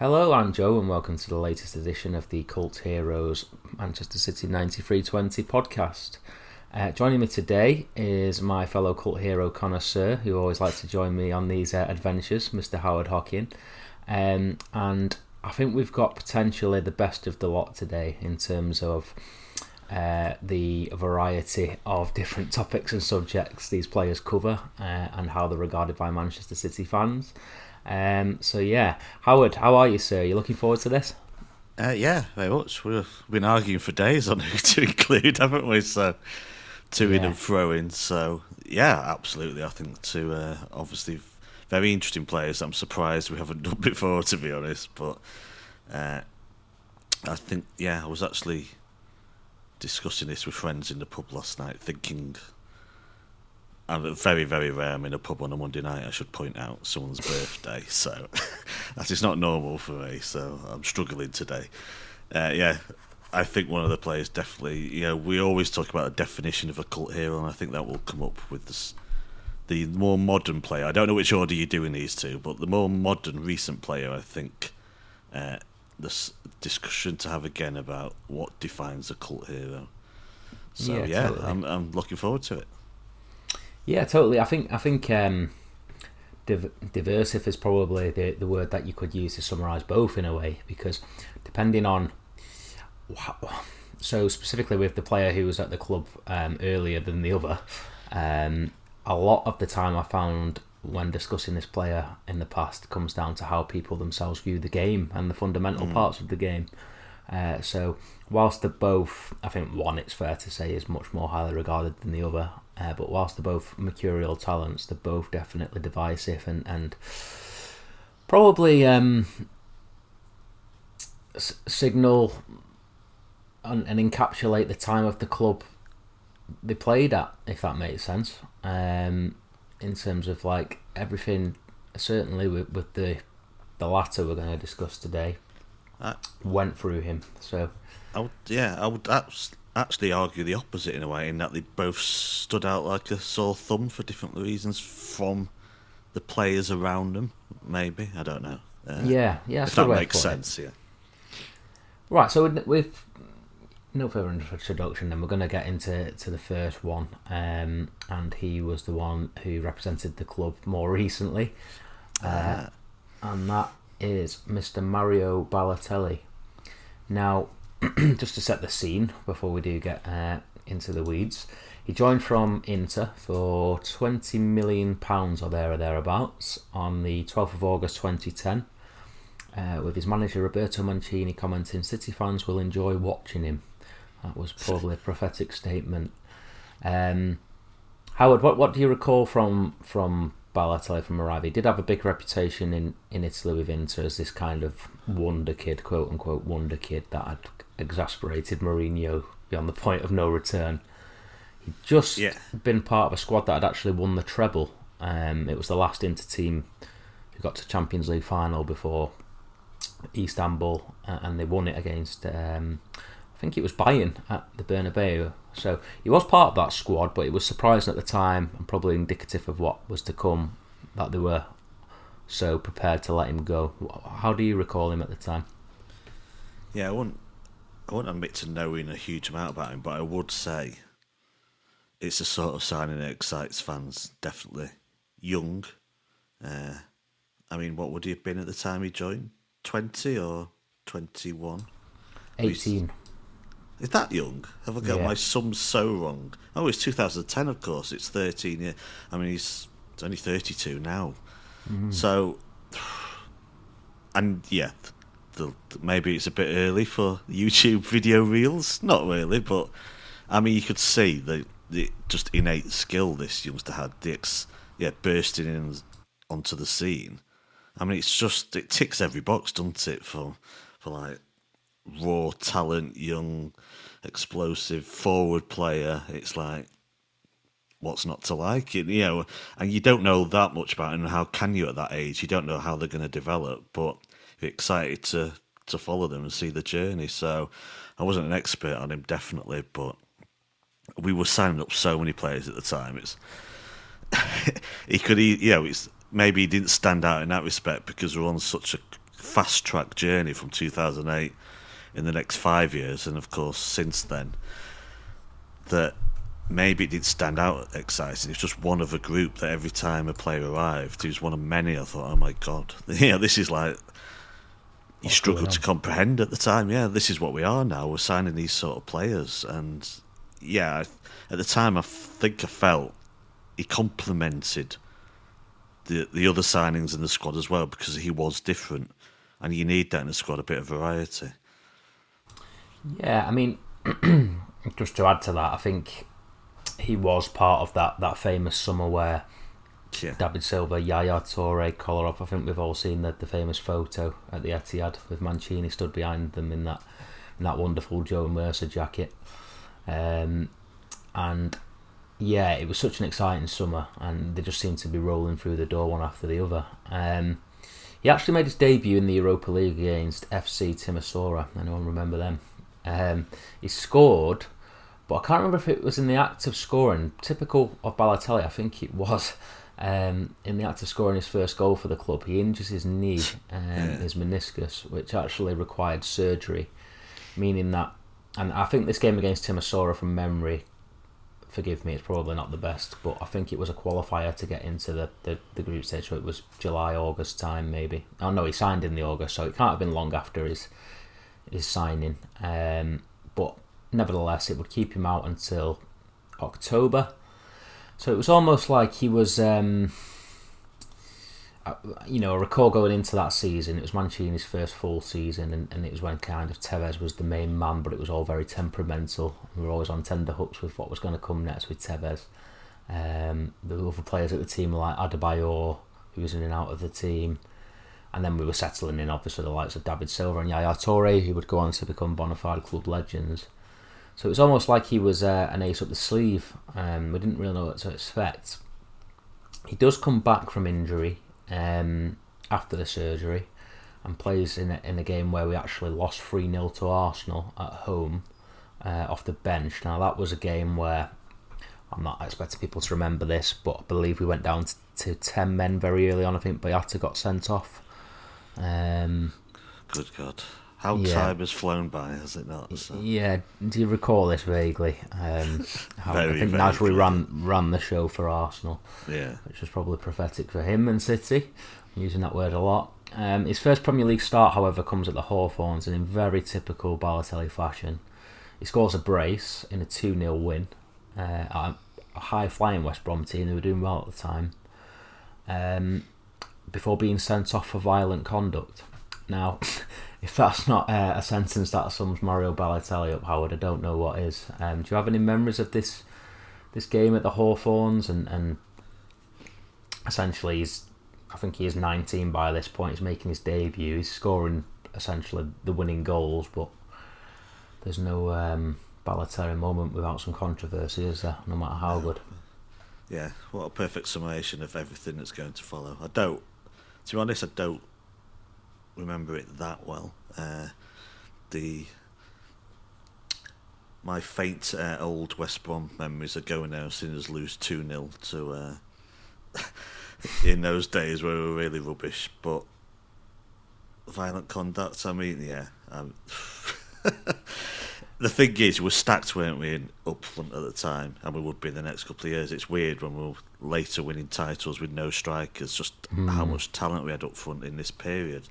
Hello, I'm Joe and welcome to the latest edition of the Cult Heroes Manchester City 93-20 podcast. Joining me today is my fellow Cult Hero connoisseur, who always likes to join me on these adventures, Mr. Howard Hockin. And I think we've got potentially the best of the lot today in terms of the variety of different topics and subjects these players cover and how they're regarded by Manchester City fans. Howard, how are you, sir? Are you looking forward to this? Yeah, very much. We've been arguing for days on who to include, haven't we? So, to-in and fro-in. So, yeah, absolutely. I think two obviously very interesting players. I'm surprised we haven't done before, to be honest. But I think, I was actually discussing this with friends in the pub last night, thinking... And very, very rare I'm in a pub on a Monday night, I should point out, someone's birthday. So that is not normal for me, so I'm struggling today. I think one of the players definitely... we always talk about a definition of a cult hero, and I think that will come up with this, the more modern player. I don't know which order you're doing these two, but the more modern, recent player, I think this discussion to have again about what defines a cult hero. So, totally. I'm looking forward to it. Yeah, totally. I think diversive is probably the word that you could use to summarise both in a way, because depending on... So specifically with the player who was at the club earlier than the other, a lot of the time I found when discussing this player in the past comes down to how people themselves view the game and the fundamental parts of the game. So whilst they're both, I think one, it's fair to say, is much more highly regarded than the other, but whilst they're both mercurial talents, they're both definitely divisive and probably signal and encapsulate the time of the club they played at, if that makes sense. In terms of like everything, certainly with the latter we're going to discuss today, went through him. So, I would actually argue the opposite in a way, in that they both stood out like a sore thumb for different reasons from the players around them. Maybe, I don't know. If that makes sense. It. Yeah. Right. So with no further introduction, then we're going to get into the first one, and he was the one who represented the club more recently, and that is Mr. Mario Balotelli. Now, just to set the scene before we do get into the weeds, he joined from Inter for £20 million or there or thereabouts on the 12th of August 2010, with his manager Roberto Mancini commenting, "City fans will enjoy watching him." That was probably a prophetic statement. Howard, what do you recall from Balotelli from arriving? He did have a big reputation in Italy with Inter as this kind of wonder kid, quote unquote wonder kid, that had exasperated Mourinho beyond the point of no return. He'd just been part of a squad that had actually won the treble. It was the last Inter team who got to Champions League final before Istanbul, and they won it against, I think it was Bayern at the Bernabeu. So he was part of that squad, but it was surprising at the time and probably indicative of what was to come that they were so prepared to let him go. How do you recall him at the time? Yeah, I wouldn't admit to knowing a huge amount about him, but I would say it's a sort of signing that excites fans, definitely. Young. What would he have been at the time he joined? 20 or 21? 18. Is that young? Have I got my sums so wrong? Oh, it's 2010, of course. It's 13 years. He's only 32 now. Mm-hmm. So, and yeah, maybe it's a bit early for YouTube video reels. Not really, but you could see the just innate skill this youngster had. Bursting in onto the scene. It's just, it ticks every box, doesn't it? For like, raw talent, young, explosive, forward player. It's like, what's not to like? And you don't know that much about him. How can you at that age? You don't know how they're going to develop, but you're excited to follow them and see the journey. So I wasn't an expert on him, definitely, but we were signing up so many players at the time. It's he could, it's maybe he didn't stand out in that respect because we're on such a fast-track journey from 2008 in the next 5 years, and of course since then, that maybe it did stand out exciting. It's just one of a group that every time a player arrived, he was one of many. I thought, oh my God, yeah, this is like... You struggled to comprehend at the time, yeah, this is what we are now. We're signing these sort of players. And yeah, at the time I think I felt he complemented the other signings in the squad as well, because he was different, and you need that in a squad, a bit of variety. Yeah, I mean, just to add to that, I think he was part of that famous summer where David Silva, Yaya Toure, Kolarov, I think we've all seen the famous photo at the Etihad with Mancini stood behind them in that wonderful Joe Mercer jacket. And yeah, it was such an exciting summer, and they just seemed to be rolling through the door one after the other. He actually made his debut in the Europa League against FC Timișoara. Anyone remember them? He scored, but I can't remember if it was in the act of scoring. Typical of Balotelli, I think it was. In the act of scoring his first goal for the club, he injures his knee, his meniscus, which actually required surgery, meaning that, and I think this game against Timișoara from memory, forgive me, it's probably not the best, but I think it was a qualifier to get into the group stage, so it was July, August time maybe. Oh no, he signed in the August, so it can't have been long after his signing. But nevertheless, it would keep him out until October. So it was almost like he was, I recall going into that season, it was Mancini's first full season, and it was when kind of Tevez was the main man, but it was all very temperamental. We were always on tenterhooks with what was going to come next with Tevez. The other players at the team were like Adebayor, who was in and out of the team. And then we were settling in, obviously, the likes of David Silva and Yaya Toure, who would go on to become bona fide club legends. So it was almost like he was an ace up the sleeve. We didn't really know what to expect. He does come back from injury after the surgery, and plays in a game where we actually lost 3-0 to Arsenal at home off the bench. Now that was a game where, I'm not expecting people to remember this, but I believe we went down to 10 men very early on. I think Boyata got sent off. Good God. How time has flown by, has it not? So. Yeah, do you recall this vaguely? I think Nasri ran the show for Arsenal, which was probably prophetic for him and City. I'm using that word a lot. His first Premier League start, however, comes at the Hawthorns, and in very typical Balotelli fashion, he scores a brace in a 2-0 win at a high-flying West Brom team who were doing well at the time, before being sent off for violent conduct. Now... If that's not a sentence that sums Mario Balotelli up, Howard, I don't know what is. Do you have any memories of this game at the Hawthorns? And essentially, I think he is 19 by this point. He's making his debut. He's scoring essentially the winning goals, but there's no Balotelli moment without some controversy, is there? No matter how good. Yeah, what a perfect summation of everything that's going to follow. To be honest, I don't remember it that well. My faint old West Brom memories are going now, seeing us lose 2-0 to in those days where we were really rubbish. But violent conduct, I mean, yeah. The thing is, we were stacked, weren't we, in up front at the time, and we would be in the next couple of years. It's weird when we're later winning titles with no strikers, just how much talent we had up front in this period.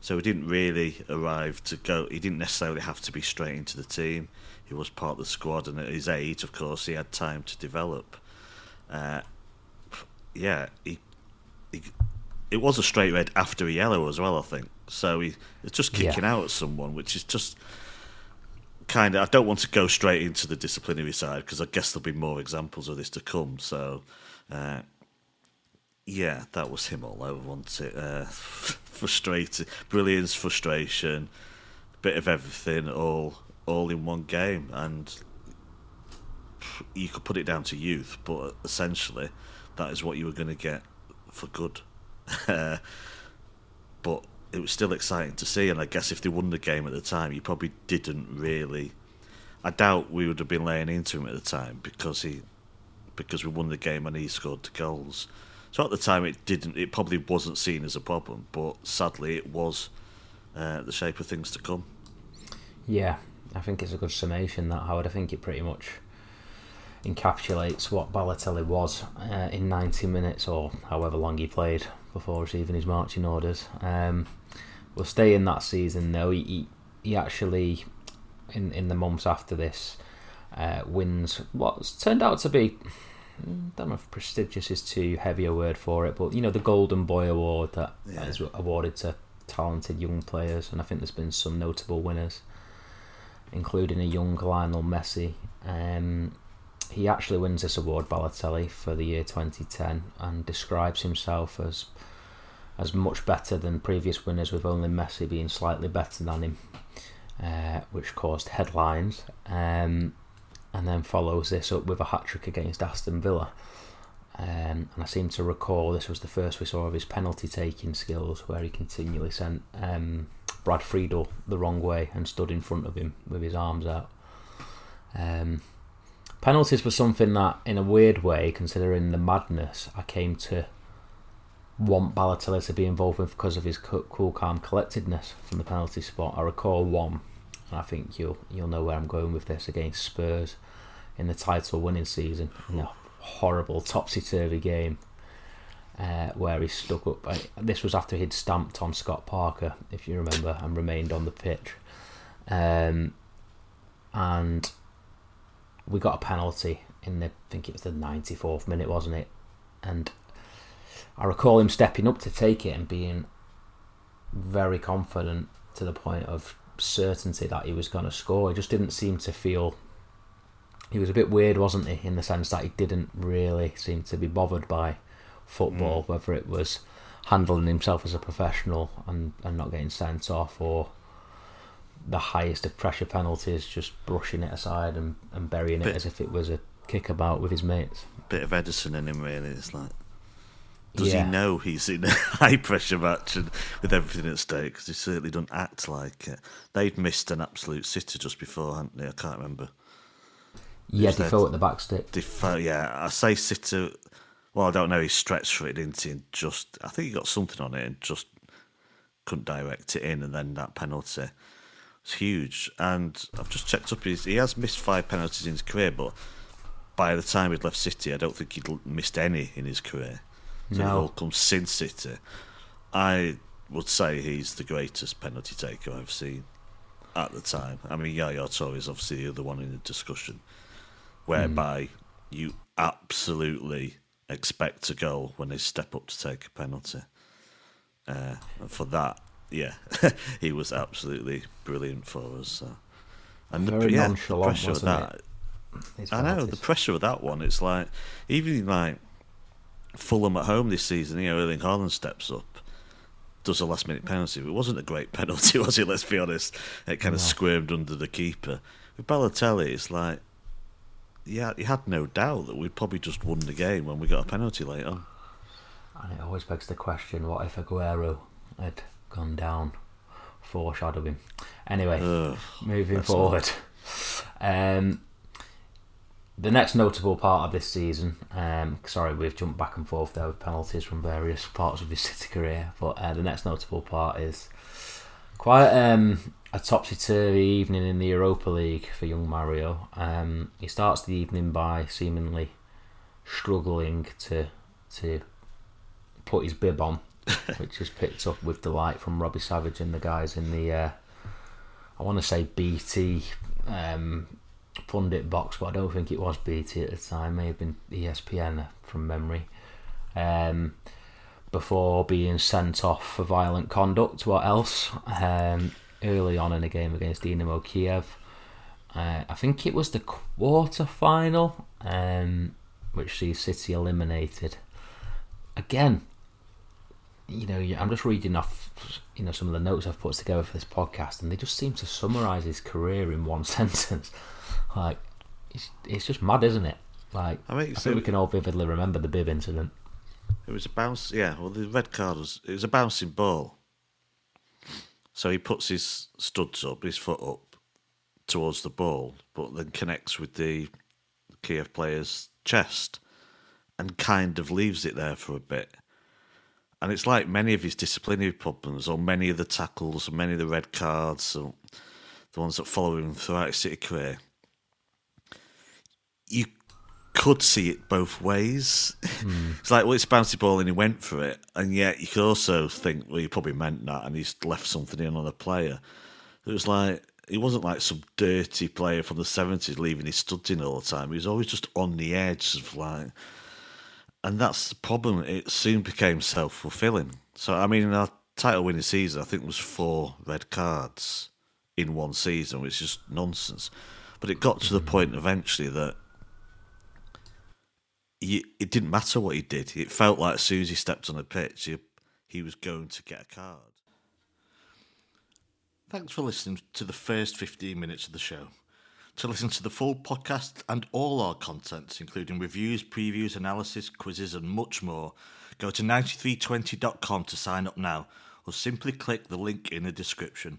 So he didn't really arrive to go, he didn't necessarily have to be straight into the team. He was part of the squad, and at his age, of course, he had time to develop. It was a straight red after a yellow as well, I think. So he's just kicking out at someone, which is just... Kind of, I don't want to go straight into the disciplinary side, because I guess there'll be more examples of this to come. So, that was him all over, wasn't it? Frustrated, brilliance, frustration, a bit of everything, all in one game. And you could put it down to youth, but essentially, that is what you were going to get for good. But it was still exciting to see, and I guess if they won the game at the time, you probably didn't really... I doubt we would have been laying into him at the time, because we won the game and he scored the goals. So at the time, it probably wasn't seen as a problem, but sadly, it was the shape of things to come. Yeah, I think it's a good summation, that, Howard. I think it pretty much encapsulates what Balotelli was in 90 minutes, or however long he played before receiving his marching orders. We'll stay in that season, though. He actually, in the months after this, wins what's turned out to be, I don't know if prestigious is too heavy a word for it, but you know, the Golden Boy Award that is awarded to talented young players, and I think there's been some notable winners, including a young Lionel Messi. He actually wins this award, Balotelli, for the year 2010, and describes himself as much better than previous winners, with only Messi being slightly better than him, which caused headlines, and then follows this up with a hat-trick against Aston Villa. And I seem to recall this was the first we saw of his penalty-taking skills, where he continually sent Brad Friedel the wrong way and stood in front of him with his arms out. Penalties were something that, in a weird way, considering the madness, I came to want Balotelli to be involved with because of his cool, calm collectedness from the penalty spot. I recall one, and I think you'll know where I'm going with this, against Spurs in the title-winning season, in a horrible, topsy-turvy game where he stuck up. This was after he'd stamped on Scott Parker, if you remember, and remained on the pitch. And we got a penalty in I think it was the 94th minute, wasn't it? And I recall him stepping up to take it and being very confident to the point of certainty that he was going to score. He just didn't seem to feel... He was a bit weird, wasn't he? In the sense that he didn't really seem to be bothered by football, whether it was handling himself as a professional and not getting sent off, or the highest of pressure penalties, just brushing it aside and burying it as if it was a kickabout with his mates. Bit of Edison in him, really. It's like, does he know he's in a high pressure match and with everything at stake? Because he certainly doesn't act like it. They'd missed an absolute sitter just before, hadn't they? I can't remember. Yeah, Defoe at the back stick. Defoe, yeah. I say sitter. Well, I don't know. He stretched for it, didn't he? And just, I think he got something on it and just couldn't direct it in, and then that penalty. It's huge, and I've just checked up. He has missed 5 penalties in his career, but by the time he'd left City, I don't think he'd missed any in his career. So it all comes since City. I would say he's the greatest penalty taker I've seen at the time. I mean, Yaya Toure is obviously the other one in the discussion, whereby you absolutely expect a goal when they step up to take a penalty. And for that, yeah, he was absolutely brilliant for us. So. And nonchalant, the pressure of that. I know, the pressure of that one. It's like, even like Fulham at home this season, you know, Erling Haaland steps up, does a last minute penalty. It wasn't a great penalty, was it? Let's be honest. It kind of squirmed under the keeper. With Balotelli, it's like, yeah, he had no doubt that we'd probably just won the game when we got a penalty late on. And it always begs the question, what if Aguero had gone down, foreshadowing. Anyway, moving forward. The next notable part of this season, sorry, we've jumped back and forth there with penalties from various parts of his City career, but the next notable part is quite a topsy-turvy evening in the Europa League for young Mario. He starts the evening by seemingly struggling to put his bib on, which is picked up with delight from Robbie Savage and the guys in the I want to say BT pundit box, but I don't think it was BT at the time. It may have been ESPN from memory, before being sent off for violent conduct. What else? Early on in a game against Dynamo Kiev, I think it was the quarter-final, which sees City eliminated again. You know, I'm just reading off, you know, some of the notes I've put together for this podcast, and they just seem to summarise his career in one sentence. Like, it's just mad, isn't it? Like, I think we can all vividly remember the bib incident. It was a bounce. Yeah, well, the red card was a bouncing ball. So he puts his studs up, his foot up towards the ball, but then connects with the Kiev player's chest, and kind of leaves it there for a bit. And it's like many of his disciplinary problems, or many of the tackles, or many of the red cards, or the ones that follow him throughout his City career. You could see it both ways. It's like, well, it's a bouncy ball and he went for it. And yet you could also think, well, he probably meant that and he's left something in on a player. It was like, he wasn't like some dirty player from the 70s leaving his studs in all the time. He was always just on the edge of like... And that's the problem. It soon became self-fulfilling. So, I mean, in our title-winning season, I think it was 4 red cards in one season, which is just nonsense. But it got to the point eventually that it didn't matter what he did. It felt like as soon as he stepped on the pitch, he was going to get a card. Thanks for listening to the first 15 minutes of the show. To listen to the full podcast and all our contents, including reviews, previews, analysis, quizzes and much more, go to 9320.com to sign up now, or simply click the link in the description.